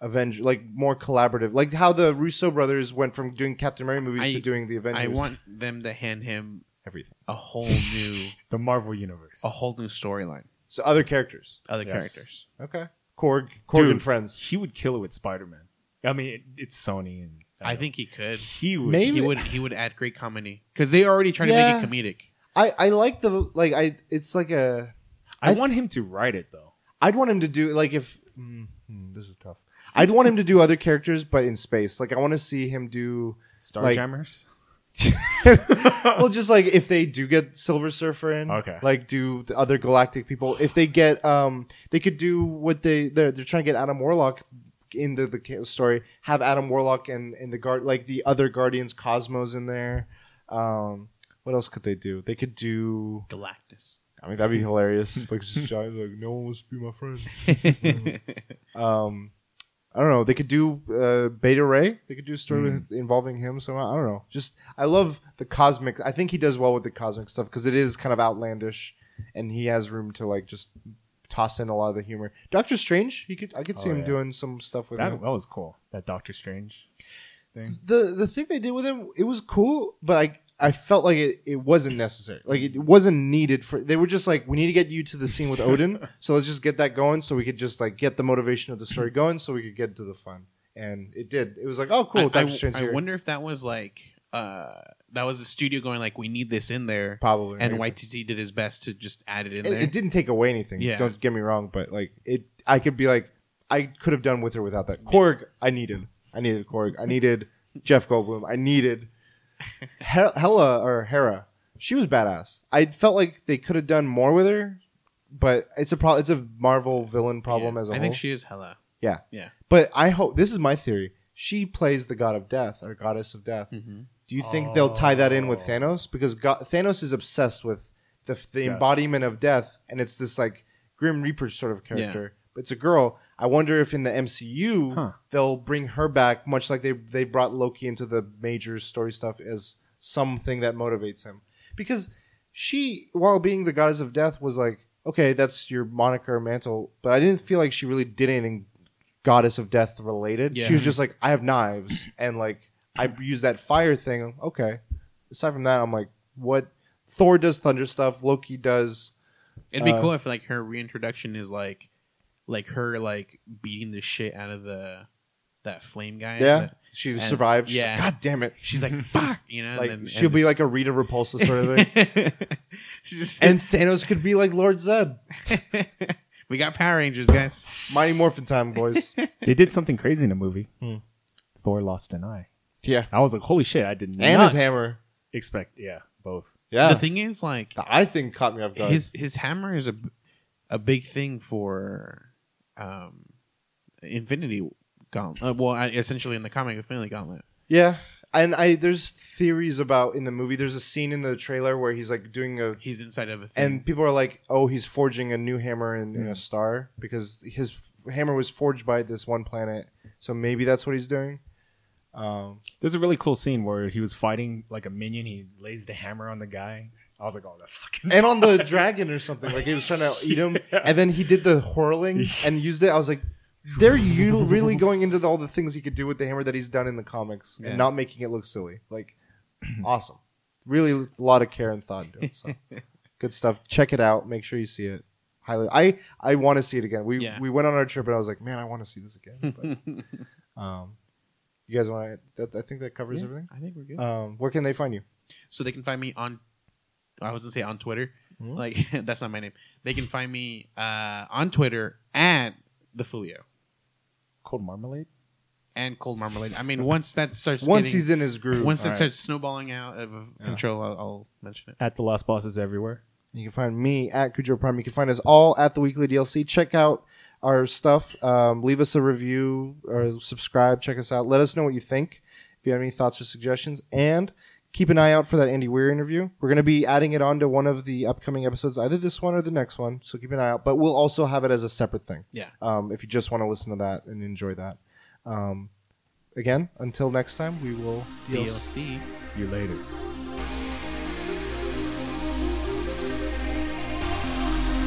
Avenger, like more collaborative, like how the Russo brothers went from doing Captain America movies to doing the Avengers? I want them to hand him everything, a whole new the Marvel universe, a whole new storyline. So other characters. Okay, Korg dude, and friends. He would kill it with Spider-Man. I mean, it's Sony and. I think he could. He would. Maybe. He would add great comedy because they already try to make it comedic. I like the like I. It's like a. I want him to write it though. I'd want him to do like if this is tough. I'd want him to do other characters, but in space. Like I want to see him do Starjammers. Well, just like if they do get Silver Surfer in, like do the other galactic people. If they get they could do what they're trying to get Adam Warlock. In the story, have Adam Warlock and the guard like the other Guardians, Cosmos in there. What else could they do? They could do Galactus. I mean, that'd be hilarious. Like, just, like no one wants to be my friend. I don't know. They could do Beta Ray. They could do a story with, involving him. So I don't know. Just I love the cosmic. I think he does well with the cosmic stuff because it is kind of outlandish, and he has room to like just toss in a lot of the humor. Doctor Strange. He could. I could see him doing some stuff with him. That was cool. That Doctor Strange thing. The thing they did with him, it was cool, but I felt like it wasn't necessary. Like it wasn't needed for. They were just like, we need to get you to the scene with Odin, so let's just get that going, so we could just like get the motivation of the story going, so we could get to the fun. And it did. It was like, oh, cool. I wonder if that was like that was the studio going like, we need this in there. Probably. And Waititi did his best to just add it in there. It didn't take away anything. Yeah. Don't get me wrong, but like it, I could be like, I could have done with or without that. Korg, I needed Korg. I needed Jeff Goldblum. I needed. Hera, she was badass. I felt like they could have done more with her, but it's a Marvel villain problem as a whole. I think she is Hela. Yeah. Yeah. But I hope this is my theory. She plays the god of death or goddess of death. Mm-hmm. Do you think they'll tie that in with Thanos? Because Thanos is obsessed with the embodiment of death, and it's this like Grim Reaper sort of character. Yeah. It's a girl. I wonder if in the MCU they'll bring her back, much like they brought Loki into the major story stuff as something that motivates him. Because she, while being the goddess of death, was like, okay, that's your moniker mantle, but I didn't feel like she really did anything goddess of death related. Yeah. She was just like, I have knives, and like I use that fire thing. Okay. Aside from that, I'm like, what? Thor does thunder stuff. Loki does. It'd be cool if like her reintroduction is like. Like her, like beating the shit out of that flame guy. Yeah, she survived. She's like, God damn it! She's like, fuck, you know. Like and she'll be like a Rita Repulsa sort of thing. And Thanos could be like Lord Zed. We got Power Rangers, guys. Mighty Morphin time, boys. They did something crazy in the movie. Thor lost an eye. Yeah, I was like, holy shit! I didn't. And his hammer. Expect, yeah, both. Yeah. The thing is, like, the eye thing caught me off guard. His hammer is a big thing for. Infinity Gauntlet. Essentially in the comic, Infinity Gauntlet. Yeah, and there's theories about in the movie. There's a scene in the trailer where he's like doing he's inside of a thing. And people are like, oh, he's forging a new hammer in a star because his hammer was forged by this one planet. So maybe that's what he's doing. There's a really cool scene where he was fighting like a minion. He lays the hammer on the guy. I was like, oh, that's fucking and on the dragon or something. Like, he was trying to eat him. Yeah. And then he did the whirling and used it. I was like, they're really going into all the things he could do with the hammer that he's done in the comics and not making it look silly. Like, awesome. Really a lot of care and thought. Dude, so. Good stuff. Check it out. Make sure you see it. Highly. I want to see it again. We went on our trip, and I was like, man, I want to see this again. But, you guys want to... I think that covers everything. I think we're good. Where can they find you? So they can find me on... I was going to say on Twitter. Mm-hmm. Like, that's not my name. They can find me on Twitter at the Fulio. Cold Marmalade? And Cold Marmalade. I mean, once that starts he's in his groove. Once that starts snowballing out of control, I'll mention it. At The Lost Bosses everywhere. You can find me at Cujo Prime. You can find us all at The Weekly DLC. Check out our stuff. Leave us a review or subscribe. Check us out. Let us know what you think. If you have any thoughts or suggestions. And... keep an eye out for that Andy Weir interview. We're going to be adding it on to one of the upcoming episodes, either this one or the next one. So keep an eye out. But we'll also have it as a separate thing. Yeah. If you just want to listen to that and enjoy that. Again, until next time, we will DLC you later.